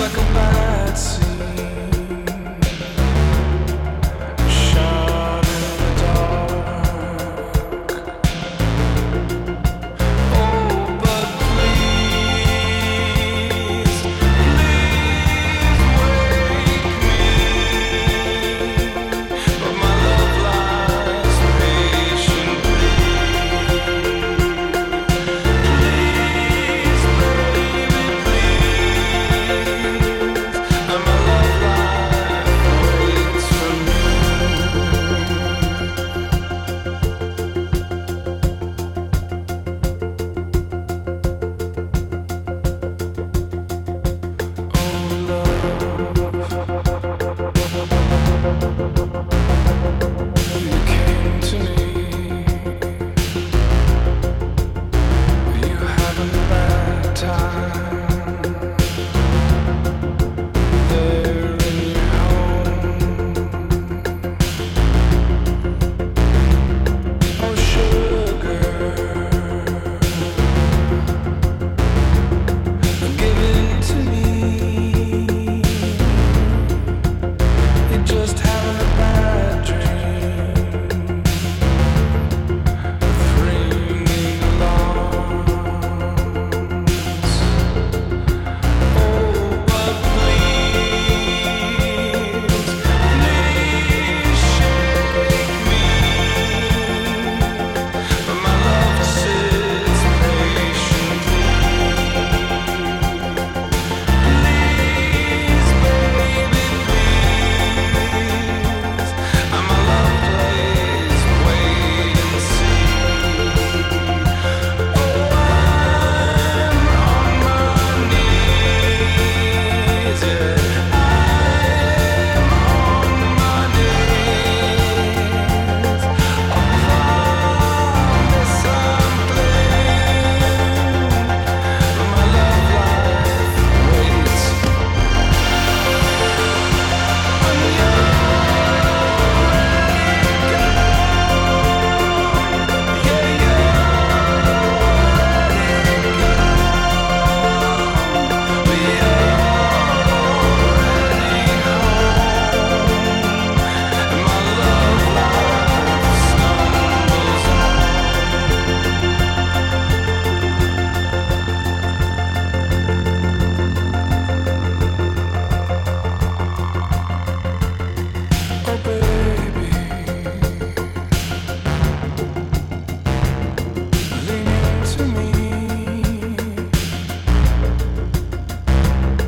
like a bad scene, shot in the dark. Oh, but please wake me. But my love lies patiently.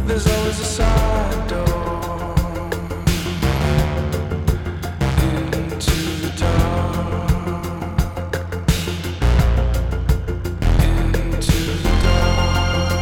There's always a side door into the dark, into the dark.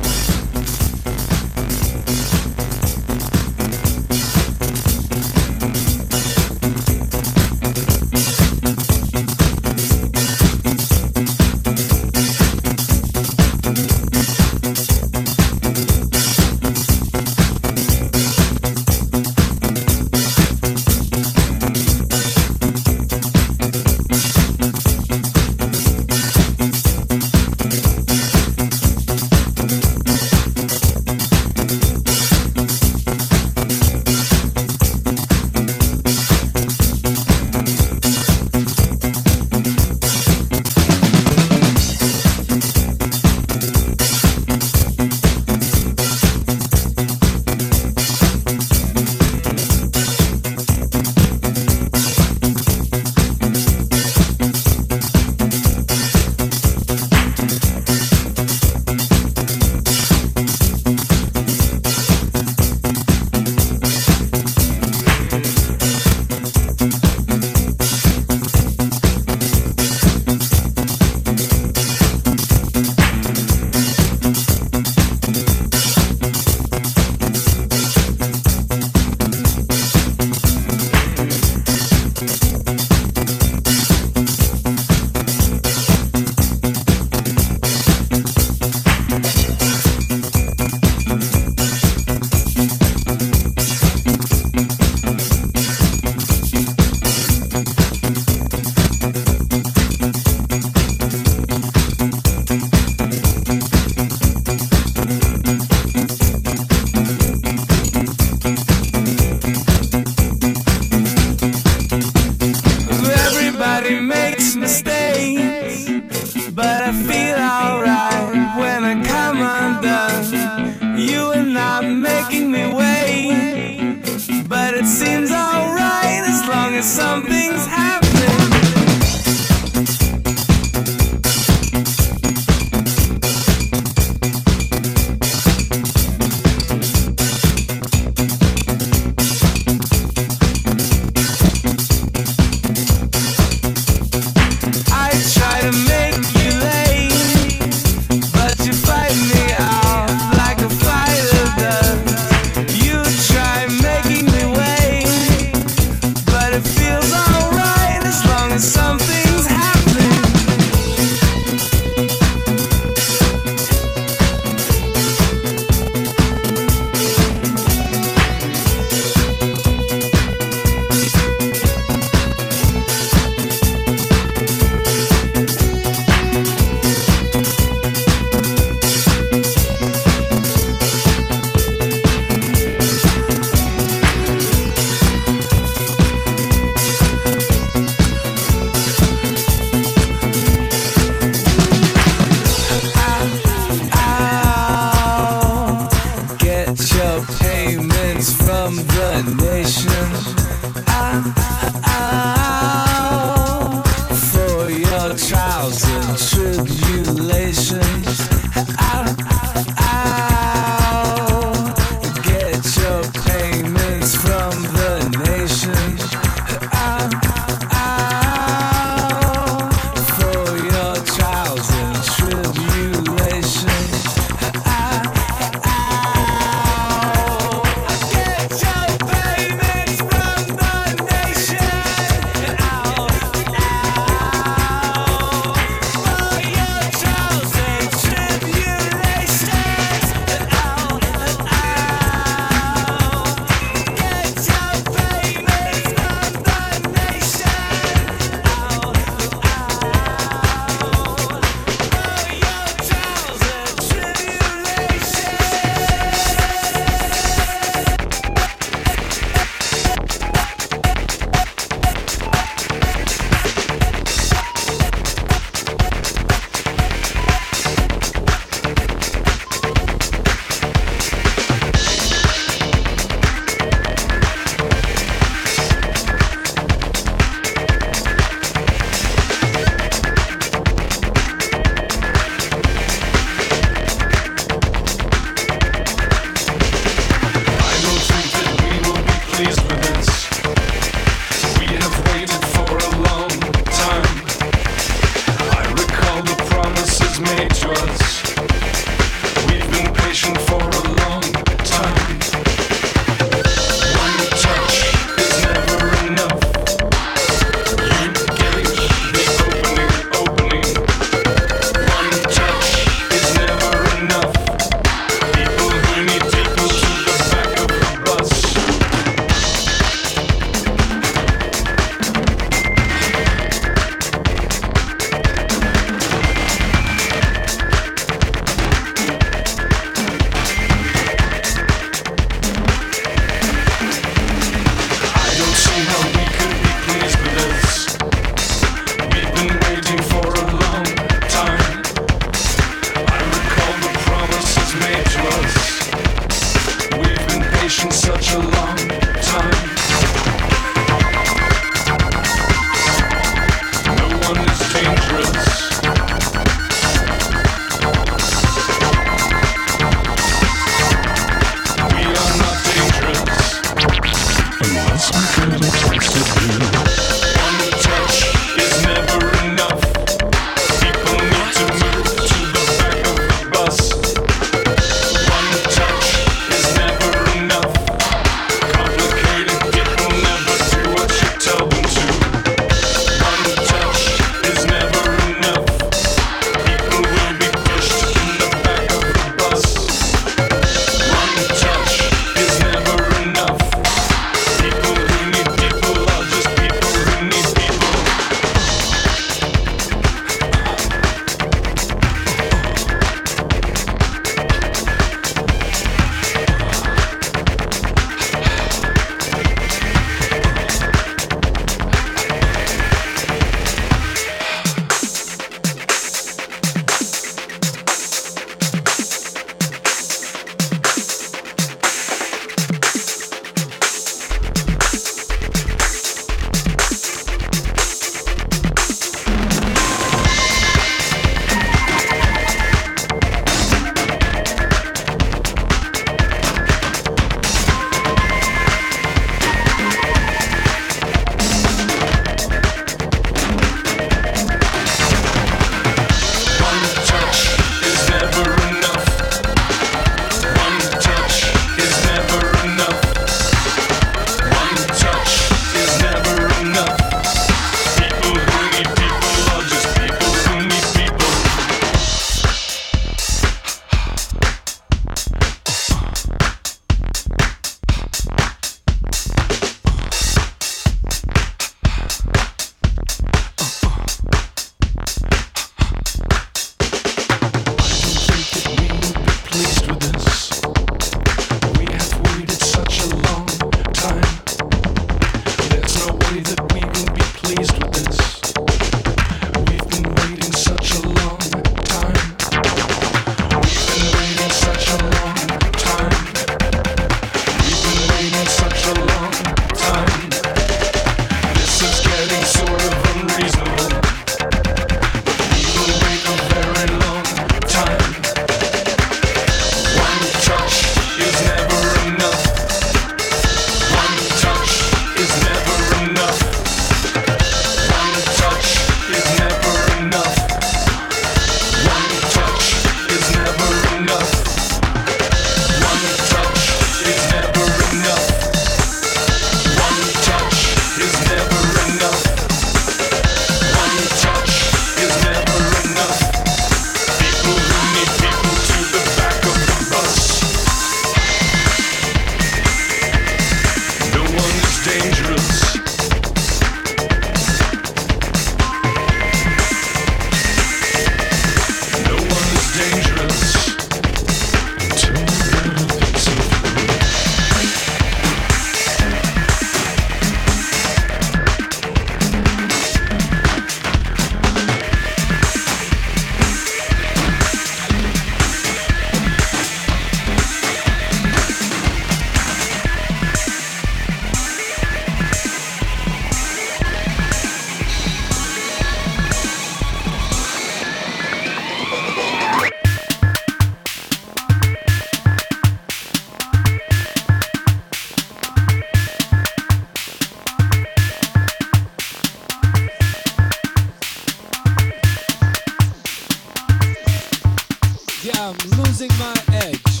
Yeah, I'm losing my edge.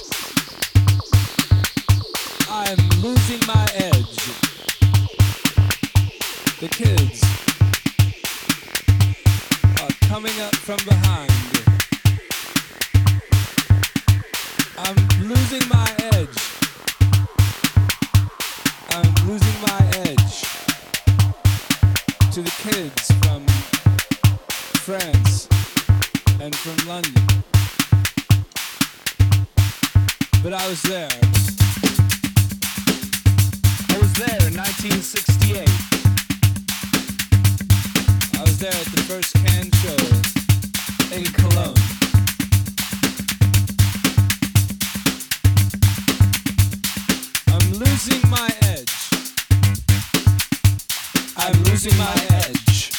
I'm losing my edge. The kids are coming up from behind. I'm losing my edge. I'm losing my edge. To the kids from France and from London. But I was there. I was there in 1968. I was there at the first Cannes show in Cologne. I'm losing my edge. I'm losing my edge.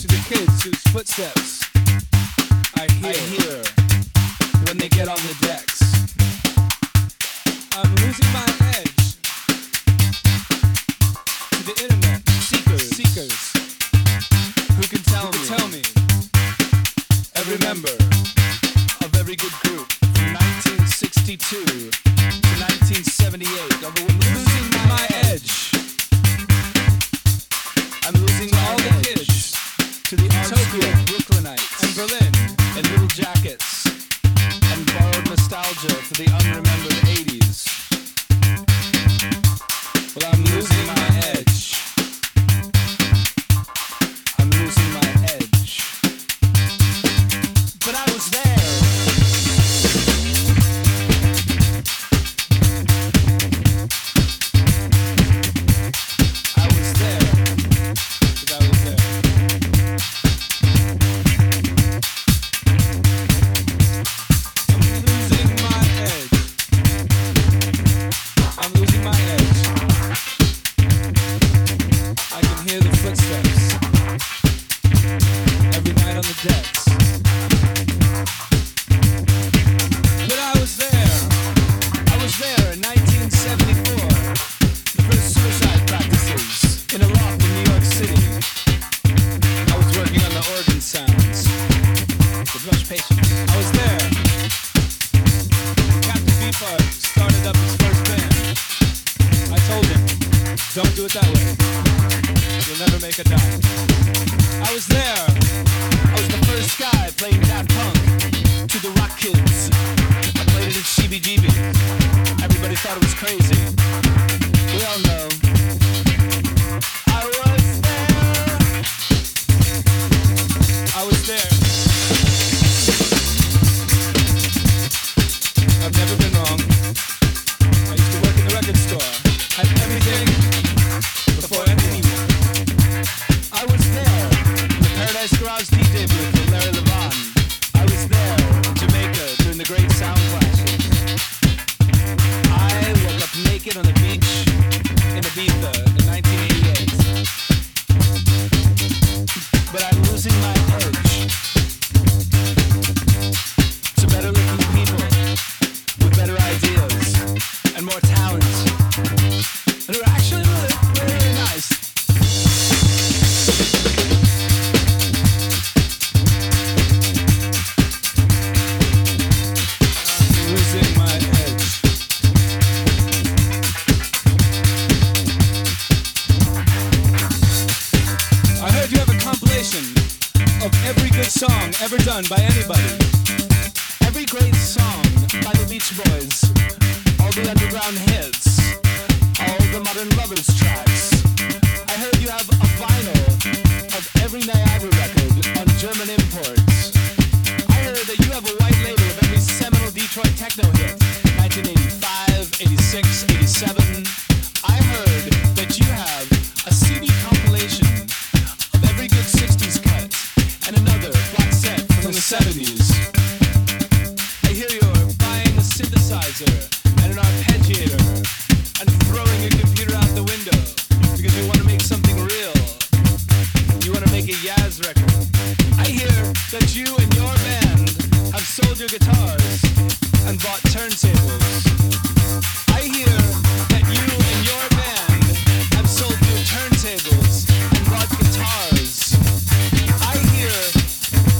To the kids whose footsteps I hear. When they get on the decks, I'm losing my edge to the internet seekers who can tell me every member of every good group from 1962 to 1978. Although I'm losing my edge, I'm losing to all the kids to the art school Brooklynites and Berlin and little jackets. And borrowed nostalgia for the unremembered 80s. Well, I'm losing my edge. I'm losing my edge. But I was there.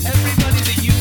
Everybody that you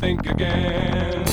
think again.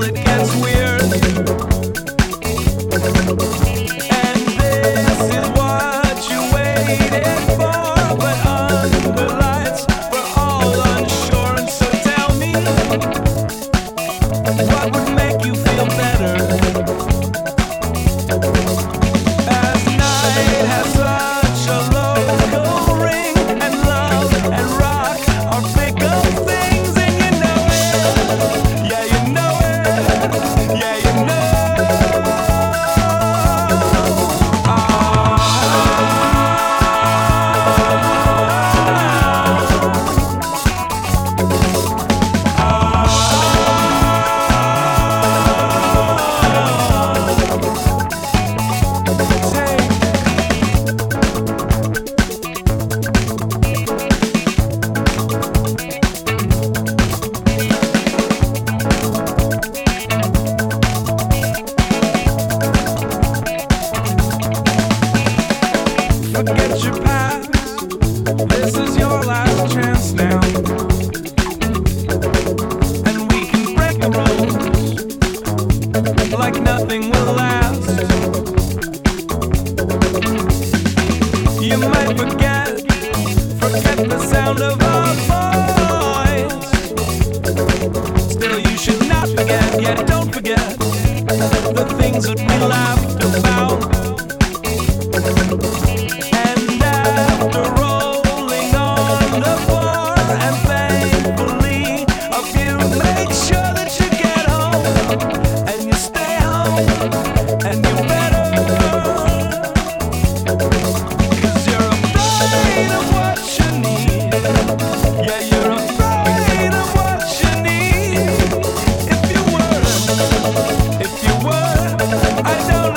till it gets weird. And this is what you waited for, but under lights we're all unsure. And so tell me, what would make you feel better? As night has such a local ring, and love and rock are big old things, and you know it. Yeah, you know it. Yeah, you know it. Forget your past, this is your last chance now. And we can break the rules, like nothing will last. You might forget the sound of our voice. Still you should not forget, yet don't forget the things that we laughed about. I don't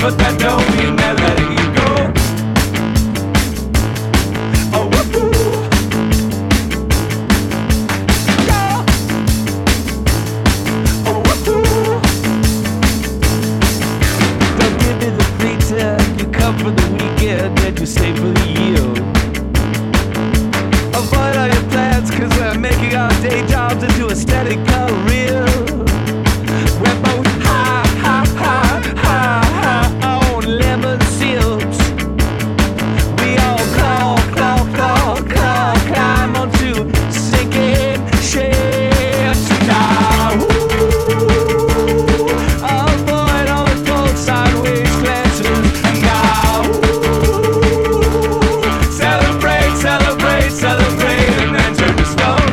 but that don't mean they're letting you go. Oh, woo-hoo. Go. Oh, woo-hoo. Don't give me the paycheck. You come for the weekend and you stay for the year. Avoid all your plans, cause we're making our day jobs into a steady career. We're both high, high, high, high, high on lemon seals. We all claw, claw, claw, claw, climb onto sinking ships. Now, avoid all the cold sideways glances. Now, celebrate, celebrate, celebrate, and then turn to stone.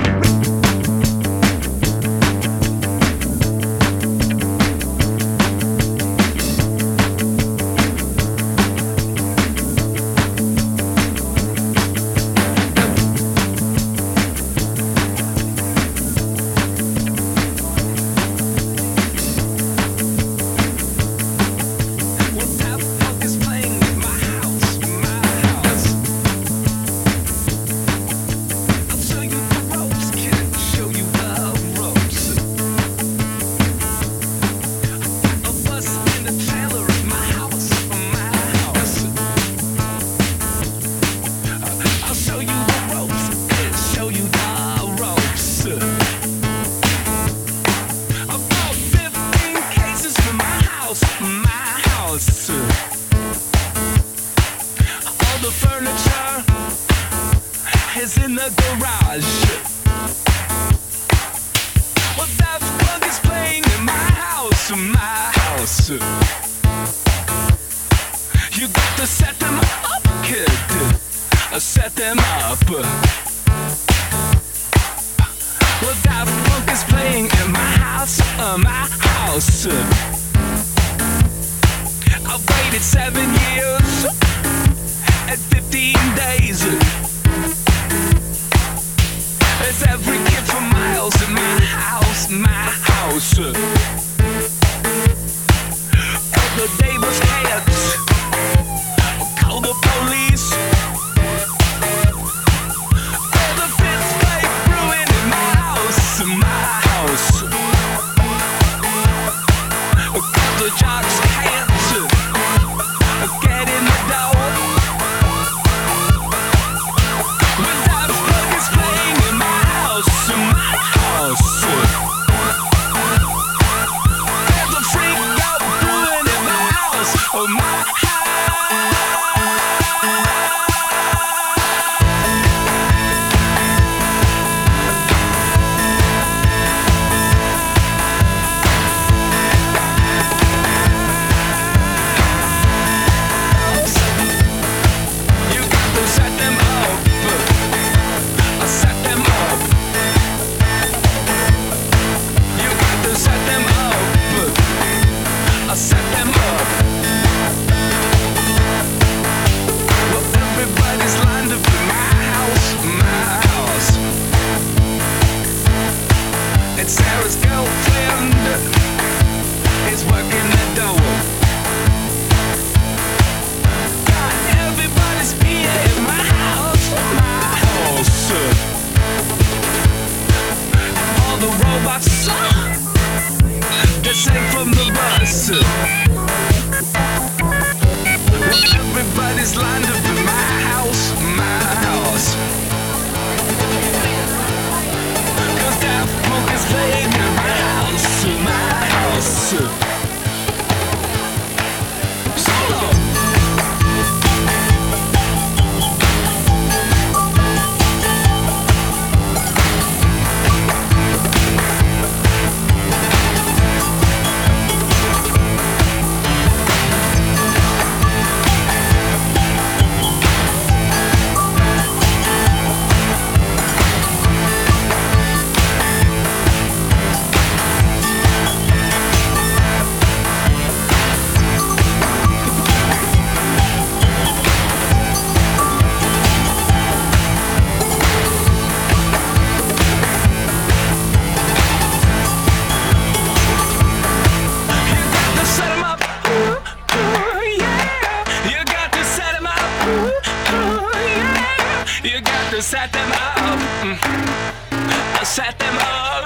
set them up.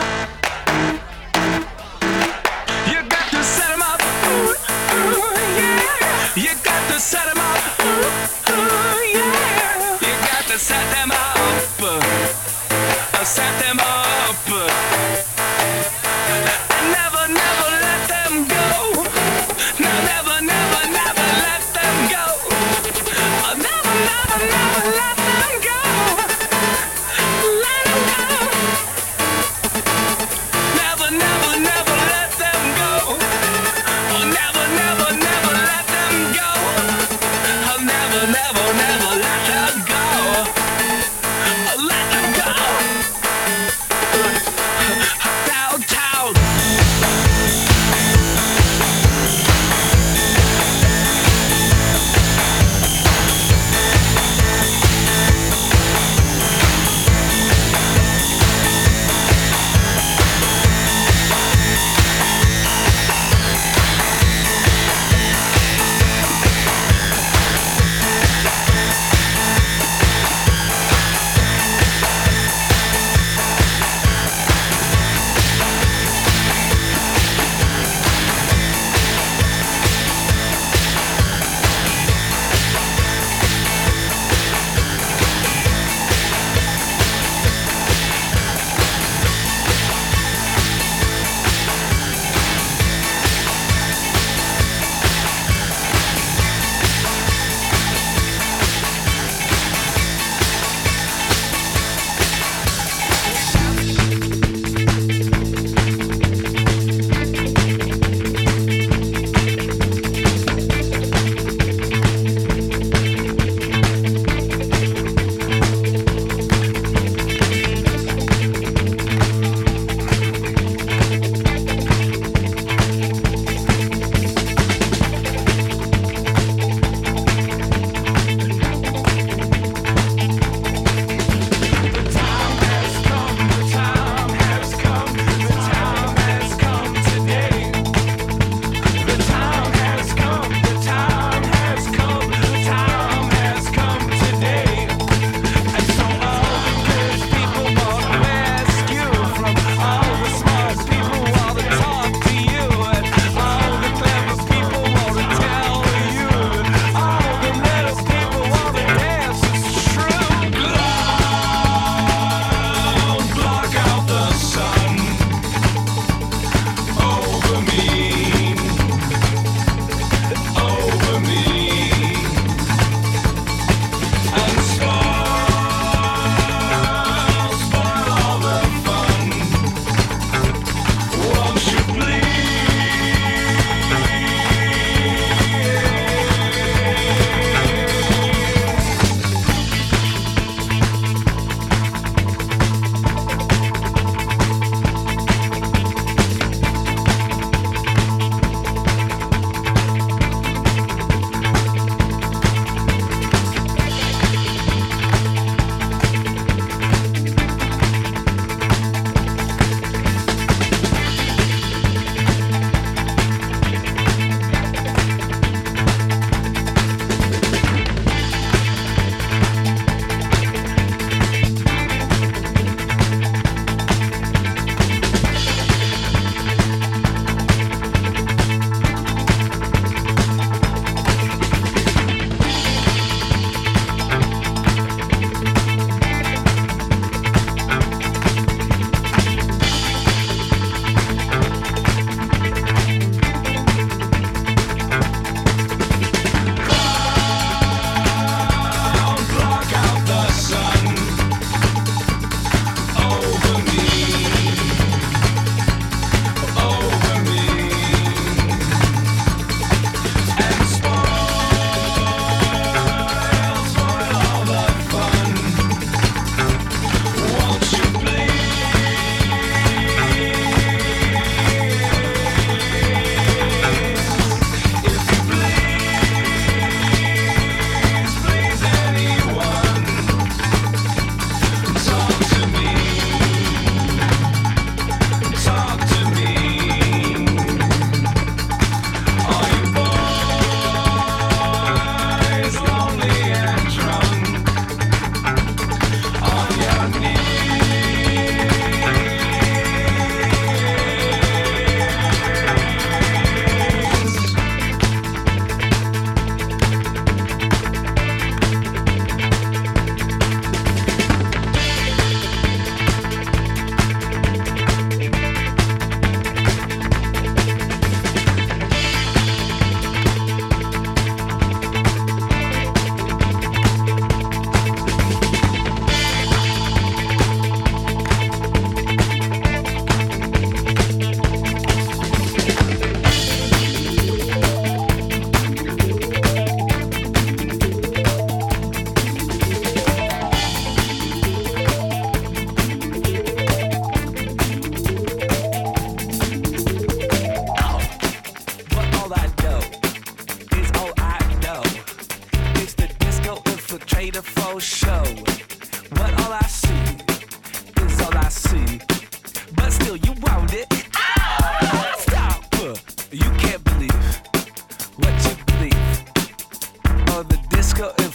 You got to set them up. Ooh, ooh, yeah. You got to set them up. Ooh, ooh, yeah. You got to set them up. Set them up. And never, never let them go. No, never, never, never let them go. Never, never, never let them go. Let them go.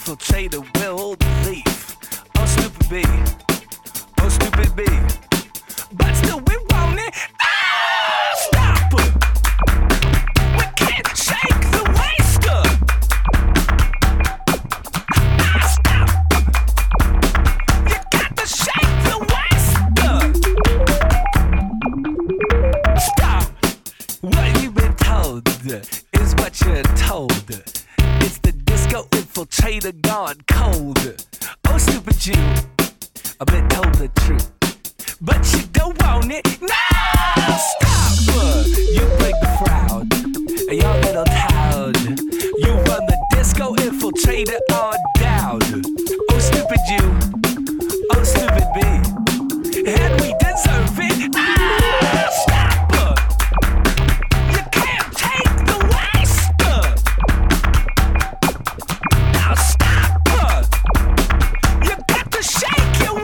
infiltrate the will belief. Oh, stupid B. Oh, stupid B. But still, we want it. Oh, stop it. We can't shake the waster. Stop. You got to shake the waster. Stop. What you've been told is what you're told. It's the disco infiltrator gone cold. Oh, stupid Jew. I've been told the truth. But you don't want it. No! Stop! You break the crowd. Your little town. You run the disco infiltrator on down. Oh, stupid you. Oh, stupid me. And we deserve it. Ah! Stop! You can't take the waster. Now stop! You got to shake your waster.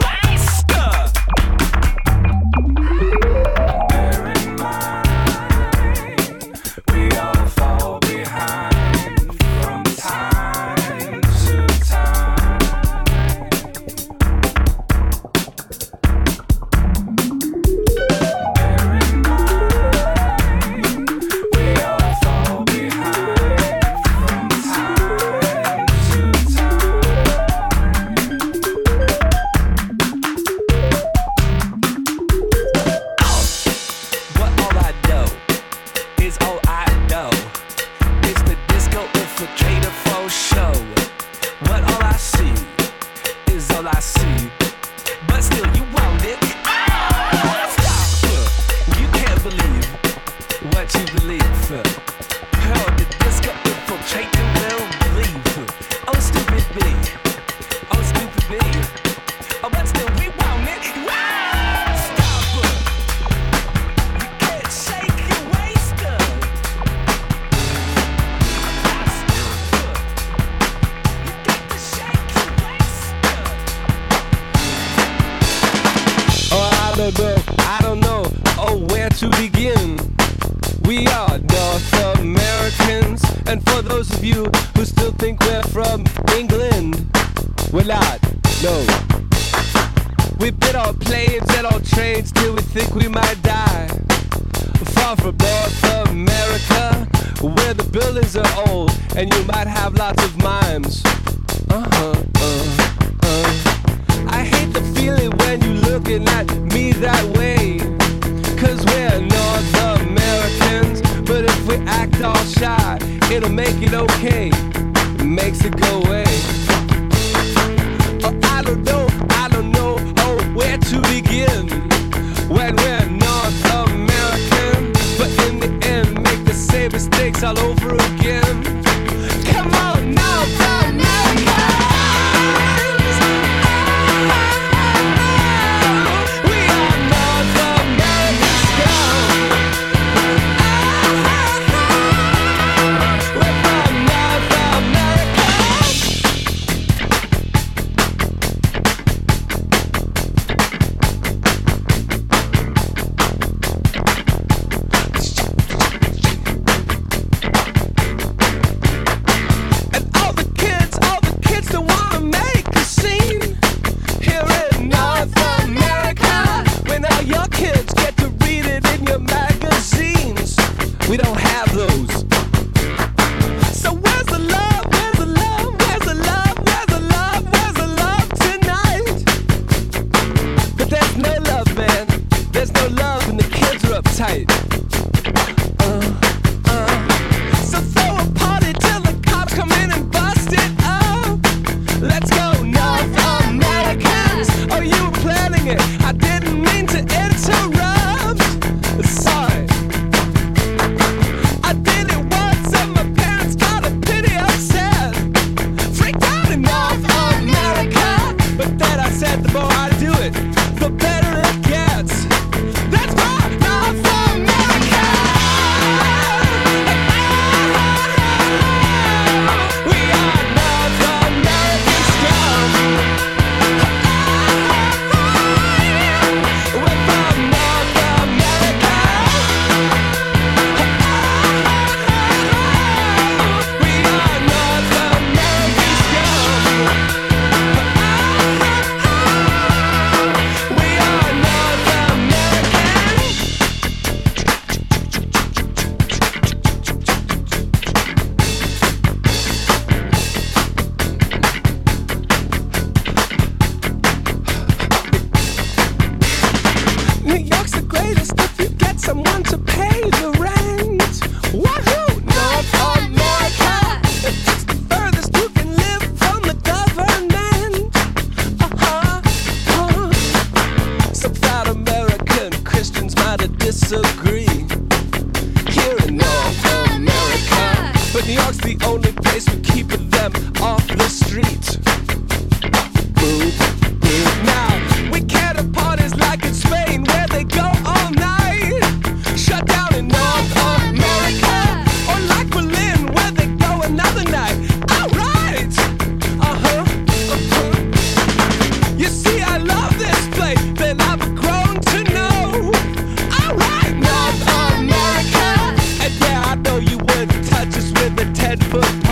park's the only place we're keeping them off the street. Move, move now. We can't have parties like in Spain where they go all night. Shut down in North America. Or like Berlin where they go another night. Alright! Uh-huh, uh-huh. You see, I love this place that I've grown to know. Alright, North America. And yeah, I know you wouldn't touch us with a 10-foot